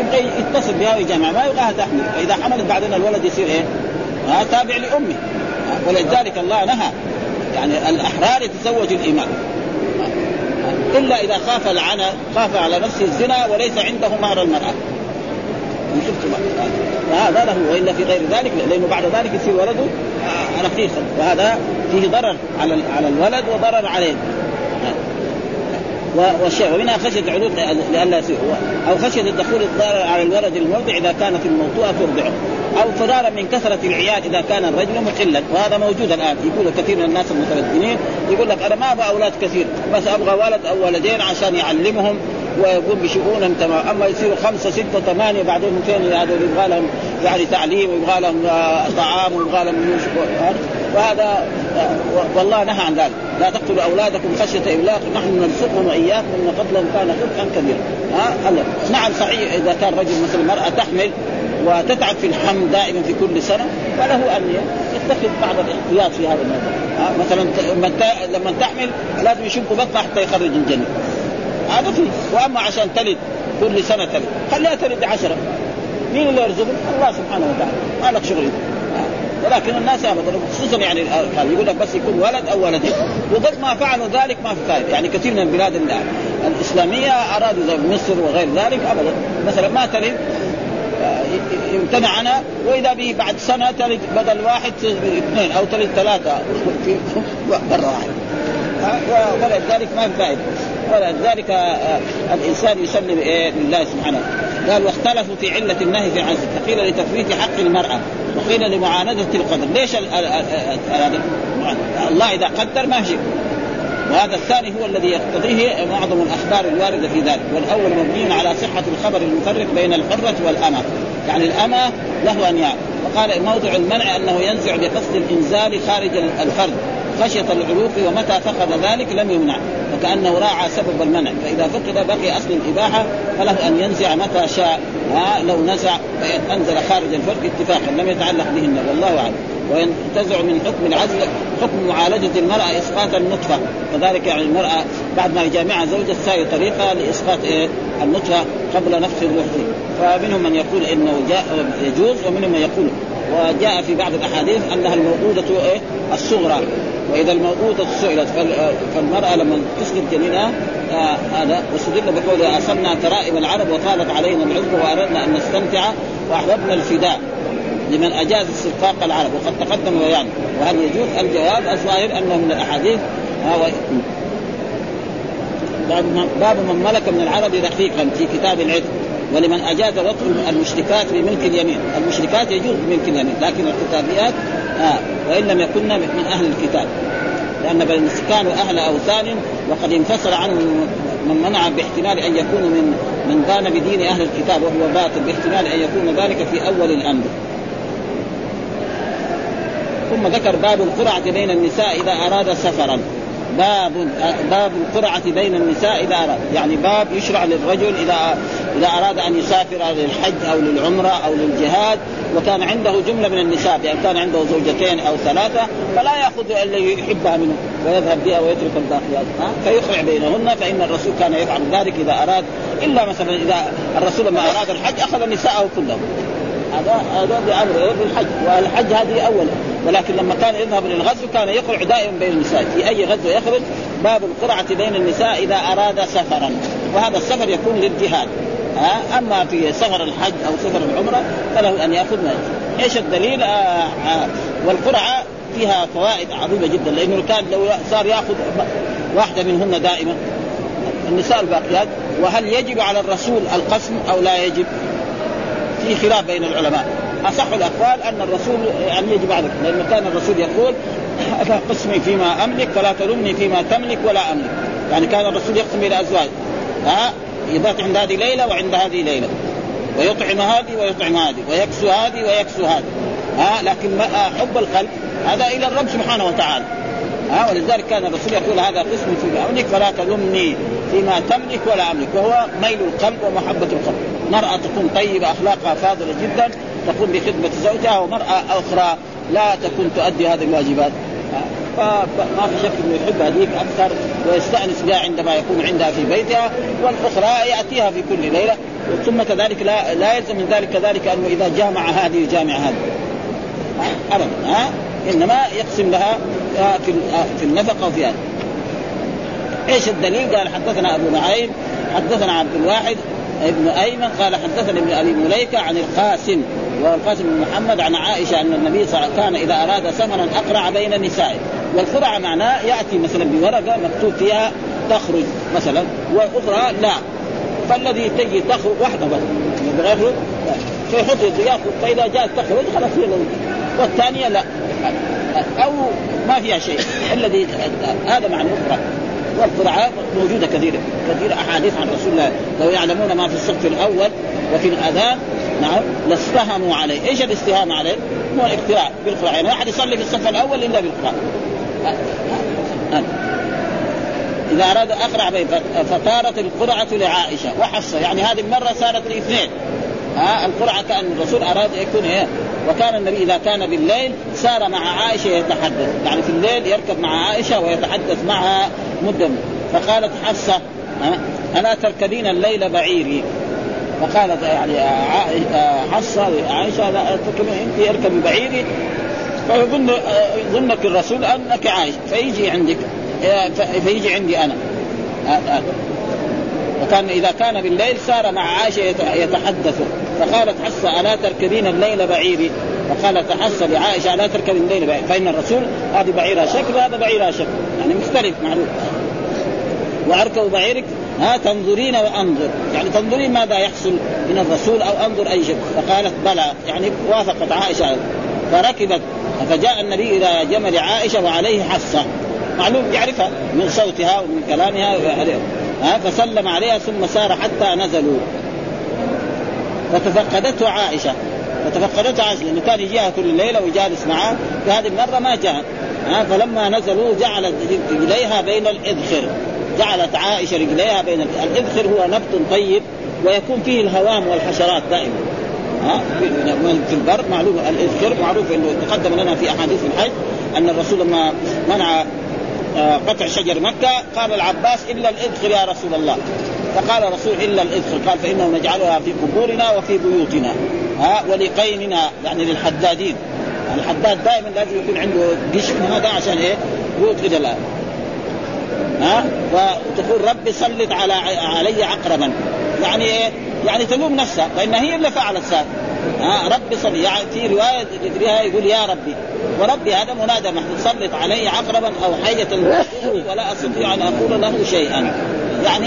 يبقى يتصل بها ويجمع ما يبقاها تحمل، فإذا حملت بعدين الولد يصير إيه؟ تابع لأمه، ولذلك الله نهى يعني الأحرار يتزوج الإماء إلا إذا خاف العنى، خاف على نفسه الزنا وليس عنده مهر المرأة هذا له، وإلا في غير ذلك لأنه بعد ذلك يصير ولده رقيقا، وهذا فيه ضرر على الولد وضرر عليه والشيء. ومنها خشية عدود لألا يصير، أو خشية الدخول الضرر على الولد المرضع إذا كانت الموطوءة ترضعه، أو فرارا من كثرة العياد إذا كان الرجل مقلا، وهذا موجود الآن. يقول كثير من الناس المتمدنين يقول لك أنا ما أبغى أولاد كثير، بس أبغى ولد أو ولدين عشان يعلمهم ويقوم بشؤونهم تمام، أما يصيروا 5 6 8 بعدين ممكن هذا يبغى لهم يعني تعليم ويبغى لهم طعام ويبغى لهم، وهذا والله نهى عن ذلك. لا تقتلوا أولادكم خشية إملاق نحن نرزقهم وإياكم إن قتلهم كان خطئا كبيرا. نعم صحيح إذا كان رجل مثل المرأة تحمل وتتعب في الحمل دائما في كل سنة فله أن يتخذ بعض الاحتياط في هذا الموضوع، مثلا لما تحمل لازم يشوفوا بطنها حتى يخرج الجنين هذا فيه، وأما عشان تلد كل سنة تلد خليها تلد 10، مين اللي يرزقه؟ الله سبحانه وتعالى ما لك شغل. ولكن الناس خصوصا يعني يقول لك بس يكون ولد أو ولدين، وضد ما فعلوا ذلك ما في فائدة. يعني كثير من البلاد الإسلامية أرادوا زي مصر وغير ذلك أبدا، مثلا ما تلد يمتنع عنها، وإذا به بعد سنة تلد بدل واحد 2 أو تلد 3 برا واحد، ولذلك ما في فائدة. ولذلك الإنسان يسلم لله سبحانه. قال واختلفوا في علة النهي في العزل، فقيل لتفويت حق المرأة وقيل لمعاندة القدر. ليش الله إذا قدر ما شيء، وهذا الثاني هو الذي يقتضيه معظم الأخبار الواردة في ذلك. والأول مبني على صحة الخبر المفرق بين الحرة والأمة، يعني الأمة له أن يعرف. وقال موضع المنع أنه ينزع بقصد الإنزال خارج الفرد خشية العلوف، ومتى فقد ذلك لم يمنع فكأنه راعى سبب المنع، فإذا فقد بقي أصل الإباحة فله أن ينزع متى شاء، لو نزع فأنزل خارج الفرق اتفاقا لم يتعلق بهن والله أعلم. وينتزع من حكم العزل حكم معالجة المرأة إسقاط النطفة، فذلك يعني المرأة بعد ما يجامعها زوجة ساي طريقة لإسقاط النطفة قبل نفخ الروح فيه. فمنهم من يقول إنه يجوز، ومنهم من يقول وجاء في بعض الأحاديث أنها الموؤودة الصغرى، وإذا الموؤودة سئلت فالمرأة لما تسقط جنينها هذا واستدل بقوله أصلنا كرائم العرب وطالت علينا العزب وأردنا أن نستمتع وأحببنا الفداء لمن أجاز استرقاق العرب وقد تقدم ويعني. وهل يجوز؟ الجواب الظاهر أنه من الأحاديث باب من ملك من العرب رقيقا في كتاب العتق، ولمن أجاز وطء المشركات بملك اليمين. المشركات يجوز بملك اليمين لكن الكتابيات وإن لم يكن من أهل الكتاب، لأن بل كانوا أهل أوثان وقد انفصل عنهم من منع باحتمال أن يكون من دان بدين أهل الكتاب وهو باطل، باحتمال أن يكون ذلك في أول الأمر. ثم ذكر باب القرعة بين النساء إذا أراد سفرا، باب القرعة بين النساء إذا أراد، يعني باب يشرع للرجل إذا أراد أن يسافر للحج أو للعمرة أو للجهاد، وكان عنده جملة من النساء، يعني كان عنده زوجتين أو ثلاثة، فلا يأخذ اللي يحبها منه ويذهب بها ويترك الباقيات، فيقرع بينهن، فإن الرسول كان يفعل ذلك إذا أراد، إلا مثلا إذا الرسول ما أراد الحج أخذ نساءه كلهم، هذا بأمر الحج، والحج هذه أولا، ولكن لما كان يذهب للغزو كان يقرع دائما بين النساء في أي غزو يخرج. باب القرعة بين النساء إذا أراد سفرا، وهذا السفر يكون للجهاد، أما في سفر الحج أو سفر العمرة فله أن يأخذ ما يجب. إيش الدليل؟ والقرعة فيها فوائد عظيمة جدا، لأنه كان لو صار يأخذ واحدة منهن دائما النساء الباقيات. وهل يجب على الرسول القسم أو لا يجب؟ في خلاف بين العلماء، أصح الأقوال أن الرسول أن يجب عليك، لأن كان الرسول يقول أنا قسمي فيما أملك فلا تلومني فيما تملك ولا أملك، يعني كان الرسول يقسم إلى أزواج، يبات عند هذه ليلة وعند هذه ليلة، ويطعم هذه ويطعم هذه، ويكسو هذه ويكسو هذه، لكن حب القلب هذا إلى الرب سبحانه وتعالى، ولذلك كان الرسول يقول هذا قسمي فيما أملك فلا تلومني فيما تملك ولا أملك، وهو ميل القلب ومحبة القلب. مرأة تكون طيبة أخلاقها فاضلة جدا تقوم بخدمة زوجها، ومرأة أخرى لا تكون تؤدي هذه الواجبات، فما في شك أنه يحب هذيك أكثر ويستأنس بها عندما يكون عندها في بيتها، والأخرى يأتيها في كل ليلة. ثم كذلك لا يلزم من ذلك كذلك أنه إذا جامع هذه يجامع هذه أبدا، إنما يقسم لها في النفقة وفي هذا. إيش الدليل؟ قال حدثنا أبو نعيم حدثنا عبد الواحد ابن أيمن قال حدثنا ابن أبي مليكة عن القاسم، والقاسم بن محمد، عن عائشة أن النبي كان إذا أراد سفرا أقرع بين نسائه. والقرعة معناه يأتي مثلا بورقة مكتوب فيها تخرج مثلا وأخرى لا، فالذي تجي تخرج واحدة بس بغيره فيحط الضياف، فإذا جاءت تخرج خلاص هي الأولى، والثانية لا أو ما فيها شيء، الذي هذا معنى القرعة. والقرعة موجودة كثيرة كثيرة أحاديث عن رسول الله، لو يعلمون ما في الصف الأول وفي الأذان نعم لاستهموا عليه. إيش الاستهام عليه؟ هو الاقتراع بالقرعة، يعني واحد يصلي في الصف الأول إلا بالقرعة. إذا أراد أقرع بين فطارت القرعة لعائشة وحفصة، يعني هذه المرة صارت الاثنين، القرعة كأن الرسول أراد يكون هي. وكان النبي إذا كان بالليل سار مع عائشة يتحدث، يعني في الليل يركب مع عائشة ويتحدث معها مدة. فقالت حفصة ألا تركبين الليل بعيري؟ فقالت يعني حفصة عائشة لا تركبين أنت أركب بعيري، فظنك الرسول أنك عائشة فيجي عندك فيجي عندي أنا. وكان إذا كان بالليل سار مع عائشة يتحدث. فقالت حفصة ألا تركبين الليل بعيري؟ فقالت حفصة لعائشة ألا تركبين الليل بعيري؟ فإن الرسول هذه بعيرها شكل وهذا بعيرها شكل، يعني مختلف معروف. وأركب بعيرك تنظرين وأنظر، يعني تنظرين ماذا يحصل من الرسول أو أنظر أي شيء. فقالت بلى، يعني وافقت عائشة فركبت. فجاء النبي إلى جمل عائشة وعليه حفصة، معلوم يعرفها من صوتها ومن كلامها، فسلم عليها ثم سار حتى نزلوا. فتفقدته عائشة لأنه كان يجيها كل ليلة ويجالس معها، فهذه المرة ما جاء. فلما نزلوا جعلت رجليها بين الإذخر، جعلت عائشة رجليها بين الإذخر، هو نبت طيب ويكون فيه الهوام والحشرات دائما في البر، معلوم الإذخر معروف أنه تقدم لنا في أحاديث الحج أن الرسول لما منع قطع شجر مكة قال العباس إلا الإذخر يا رسول الله، فقال الرسول إلا الإذخر، قال فإنه نجعلها في قبورنا وفي بيوتنا ولقيننا، يعني للحدادين. الحداد دائما لازم يكون عنده قشف هذا عشان إيه يوقد له، وتقول ربي سلط علي عقربا، يعني إيه؟ يعني تلوم نفسها لأن هي اللي فعلت سات. ربي صلت، يعني في رواية يقول يا ربي، وربي هذا منادى محمود، سلط علي عقربا أو حية ولا أستطيع أن أقول له شيئا، يعني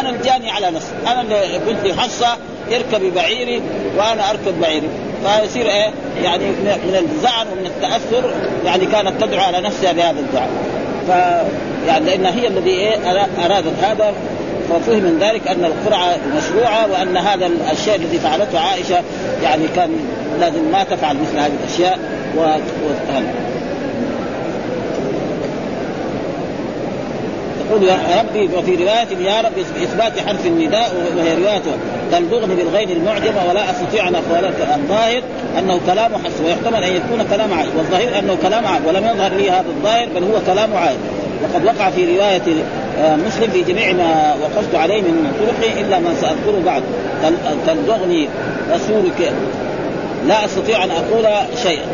أنا الجاني على نفسي، أنا اللي قلت حصة اركبي بعيري وأنا أركب بعيري، فيصير إيه يعني من الزعل ومن التأثر، يعني كانت تدعو على نفسها بهذا الدعاء، يعني لأن هي الذي إيه أرادت هذا. وفهم من ذلك أن القرعة مشروعة، وأن هذا الشيء الذي فعلته عائشة يعني كان لازم ما تفعل مثل هذه الأشياء. يقول يا ربي، وفي رواية يا ربي إثبات حرف النداء، وهي روايته كالبغض بالغير المعجبة ولا أستطيع أن أخبرك. الظاهر أنه كلام حسب، ويحتمل أن يكون كلام عاد، والظاهر أنه كلام عاد ولم يظهر لي هذا الظاهر بل هو كلام عاد. وقد وقع في رواية مسلم في جميع ما وقفت عليه من طرقه إلا ما سأذكره بعد، تلدغني رسولك لا أستطيع أن أقول شيئا،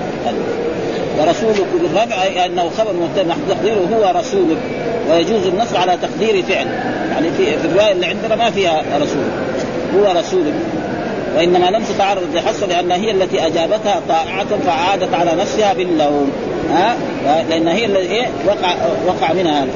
ورسولك بالرفع أنه خبر مبتدا تقديره هو رسولك، ويجوز النصب على تقدير فعل، يعني في الرواية اللي عندنا ما فيها رسول، هو رسولك، وإنما لم تتعرض لحصر لأن هي التي أجابتها طائعة فعادت على نفسها باللوم، لأن هي التي وقع منها هذا.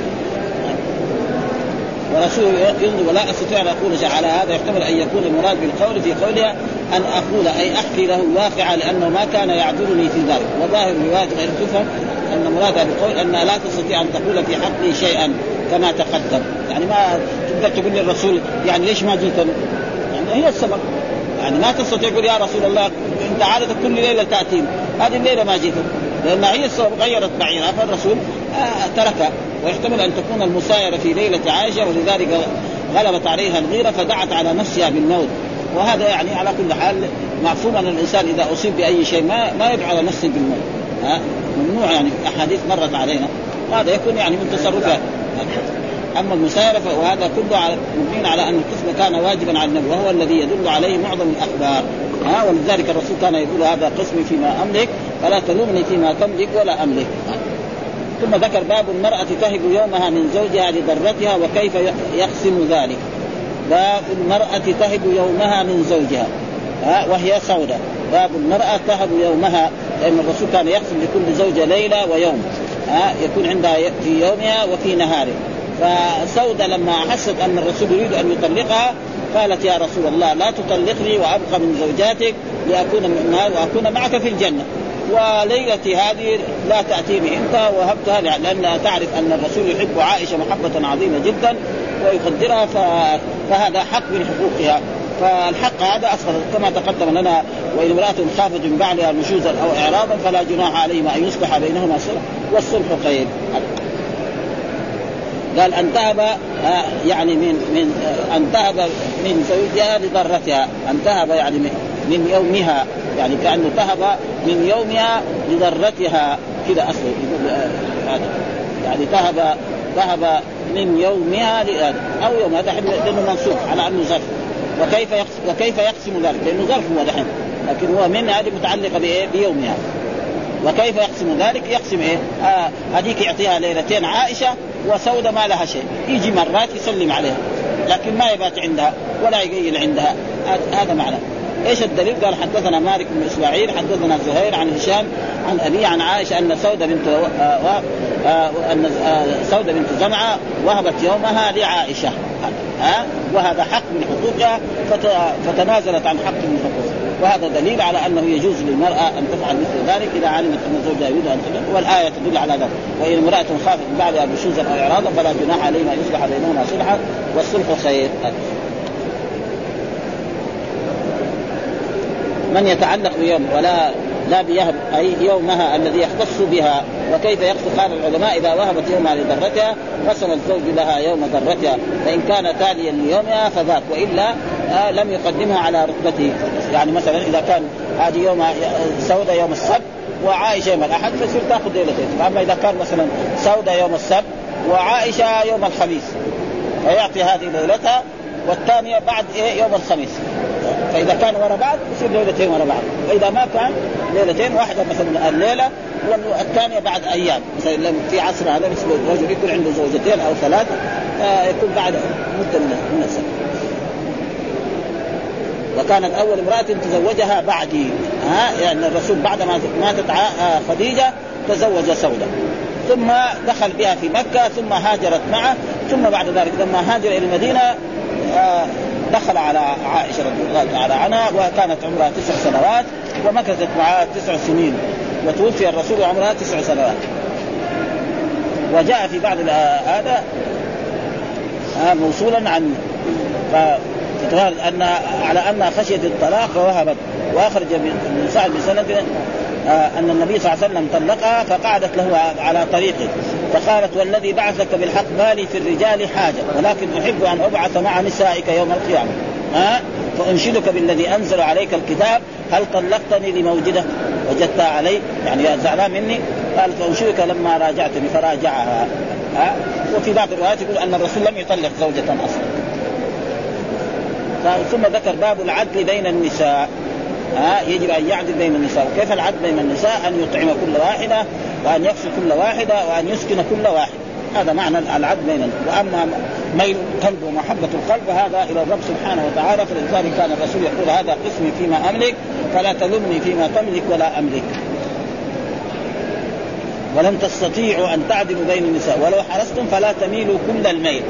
ورسول ينظر ولا أستطيع أن أقول شيئا، على هذا يحتمل أن يكون المراد بالقول في قولها أن أقول أي أحكي له الواقع لأنه ما كان يعذرني في ذلك. وظاهر الرواية غير تفهم أن مرادها بالقول أن لا تستطيع أن تقول في حقي شيئا كما تقدم، يعني ما تقدر تقول للرسول يعني ليش ما جئت، يعني هي السبب، يعني ما تستطيع تقول يا رسول الله أنت عادة كل ليلة تأتين، هذه الليلة ما جئت، لأن هي السبب غيرت معينها فالرسول تركها. ويحتمل أن تكون المصايرة في ليلة عائشة ولذلك غلبت عليها الغيرة فدعت على نفسها بالموت، وهذا يعني على كل حال معصوم أن الإنسان إذا أصيب بأي شيء ما يدعو على نفسه بالموت، ممنوع، يعني أحاديث مرت علينا، وهذا يكون يعني من تصرفات. أما المسايرة فهذا كله على مبين على أن القسم كان واجبا على النبي، وهو الذي يدل عليه معظم الأخبار، ولذلك الرسول كان يقول هذا قسمي فيما أملك فلا تلومني فيما تملك ولا أملك. ثم ذكر باب المرأة تهب يومها من زوجها لضرتها وكيف يقسم ذلك. باب المرأة تهب يومها من زوجها، وهي سودة. باب المرأة تهب يومها، لأن الرسول كان يقسم لكل زوجة ليلة ويوم، يكون عندها في يومها وفي نهاره. فسودة لما حست أن الرسول يريد أن يطلقها قالت يا رسول الله لا تطلقني وأبقى من زوجاتك لأكون معك في الجنة، وليلتي هذه لا تأتيني أنت، وهبتها لأنها تعرف أن الرسول يحب عائشة محبة عظيمة جدا ويقدرها، فهذا حق من حقوقها، فالحق هذا أصلا كما تقدم لنا. وإن امرأة خافت من بعلها نشوزا أو إعراضا فلا جناح عليهما أن يصلح بينهما صلح والصلح خير. قال أن تهب يعني من زوجها لضرتها، أن تهب يعني من يومها، يعني كأنه تهب من يومها لضرتها كذا أصله، يعني تهب من يومها أو يوم، هذا لأنه منصوب على أنه ظرف، وكيف يقسم ذلك لأنه ظرف هو دحين، لكن هو من هذه متعلقة بيومها. وكيف يقسم ذلك؟ يقسم إيه؟ هذيك يعطيها ليلتين عائشة، وسودة ما لها شيء، يجي مرات يسلم عليها لكن ما يبات عندها ولا يقيل عندها، هذا معناه. إيش الدليل؟ قال حدثنا مالك بن إسماعيل حدثنا زهير عن هشام عن أبي عن عائشة أن سودة بنت زمعة وهبت يومها لعائشة، وهذا حق من حقوقها فتنازلت عن حق من حقوقها، وهذا دليل على أنه يجوز للمرأة أن تفعل مثل ذلك إذا علمت أن زوجها يريد أن تطلق، والآية تدل على ذلك. وإن امرأة خافت من بعلها نشوزا أو إعراضا فلا جناح عليهما أن يصلح بينهما صلحا والصلح خير. من يتعلق بيوم ولا لا بيهب أي يومها الذي يختص بها، وكيف يقصد؟ قال العلماء إذا وهبت يومها لضرتها قسم الزوج لها يوم ضرتها، فإن كان تاليا ليومها فذاك، وإلا لم يقدمها على رتبته، يعني مثلا إذا كان هذه يوم سودة يوم السبت وعائشة يوم الأحد فسير تأخذ ليلتين، أما إذا كان مثلا سودة يوم السبت وعائشة يوم الخميس فيعطي هذه ليلتها والثانية بعد يوم الخميس، فإذا كان وراء بعض يصير ليلتين وراء بعض، وإذا ما كان ليلتين واحدة مثلا الليلة والثانية بعد أيام، مثلا في عصر هذا مثل الرجل يكون عنده زوجتين أو ثلاثة يكون بعد مدة من السنة. وكانت أول امرأة تزوجها بعدي، يعني الرسول بعد ما ماتت خديجة تزوج سودة، ثم دخل بها في مكة، ثم هاجرت معه، ثم بعد ذلك لما هاجر إلى المدينة دخل على عائشة رضي الله تعالى عنها، وكانت عمرها 9 سنوات ومكثت معها 9 سنين، وتوفي الرسول عمرها 9 سنوات. وجاء في بعض هذا موصولا عن فتقال أن على أنها خشيت الطلاق فوهبت، وأخرج من سعد بسند أن النبي صلى الله عليه وسلم طلقها فقعدت له على طريقه، فقالت والذي بعثك بالحق مالي في الرجال حاجة ولكن أحب أن أبعث مع نسائك يوم القيامة فأنشدك بالذي أنزل عليك الكتاب هل طلقتني لموجدة وجدت علي يعني زعلان مني قال فأنشدك لما راجعتني فراجعها وفي بعض الروايات يقول أن الرسول لم يطلق زوجة أصلا. ثم ذكر باب العدل بين النساء يجب أن يعدل بين النساء. كيف العدل بين النساء؟ أن يطعم كل واحدة وأن يكسو كل واحدة وأن يسكن كل واحد. هذا معنى العدل بيننا. وأما ميل القلب ومحبة القلب هذا إلى الرب سبحانه وتعالى فلذلك كان الرسول يقول هذا قسمي فيما أملك فلا تلمني فيما تملك ولا أملك ولن تستطيعوا أن تعدلوا بين النساء ولو حرصتم فلا تميلوا كل الميل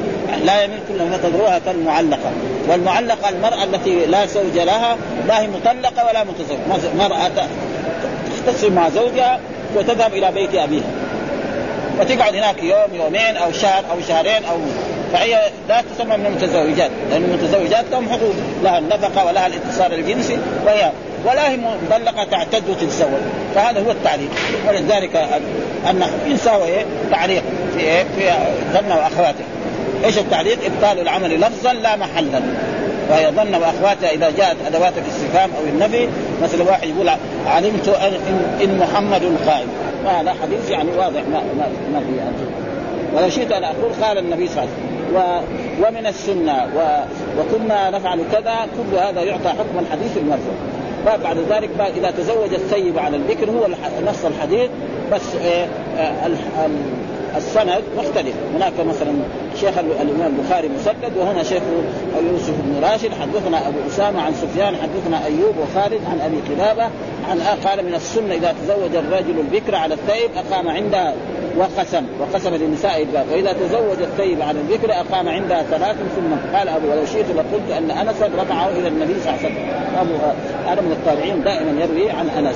لا يميل كل ما تدروها كالمعلقة. والمعلقة المرأة التي لا زوج لها لا هي مطلقة ولا متزوجة مرأة تختصم مع زوجها وتذهب إلى بيت أبيها وتقعد هناك يوم يومين أو شهر أو شهرين أو فهي لا تسمى من المتزوجات لأن المتزوجات لهم حقوق لها النفقة ولها الاتصال الجنسي ولا هي مطلقة تعتد وتتزوج. فهذا هو التعليق. ولذلك أن يساوي تعليق في ظن وأخواته. إيش التعليق؟ إبطال العمل لفظا لا محلا. وهي ظن وأخواتها إذا جاءت أدوات الاستفهام أو النفي مثل واحد يقول علمت إن محمد قائم هذا حديث يعني واضح ما فيه. ولو شئت أن أقول قال النبي صلى الله عليه وسلم ومن السنة وكنا نفعل كذا كل هذا يعطى حكم الحديث المرفوع. بعد ذلك إذا تزوج الثيب على البكر هو نص الحديث بس السند مختلف. هناك مثلا شيخ الإمام البخاري مسدد وهنا شيخ يوسف بن راشد حدثنا أبو أسامة عن سفيان حدثنا أيوب وخالد عن أبي قلابة عن قال من السنة إذا تزوج الرجل البكر على الثيب أقام عندها وقسم للنساء الباب وإذا تزوج الثيب على البكر أقام عندها 3 ثم قال أبو ولو شئت لقلت أن أنس رفعه إلى النبي صلى الله عليه وسلم. أنا من الطابعين دائما يروي عن أنس.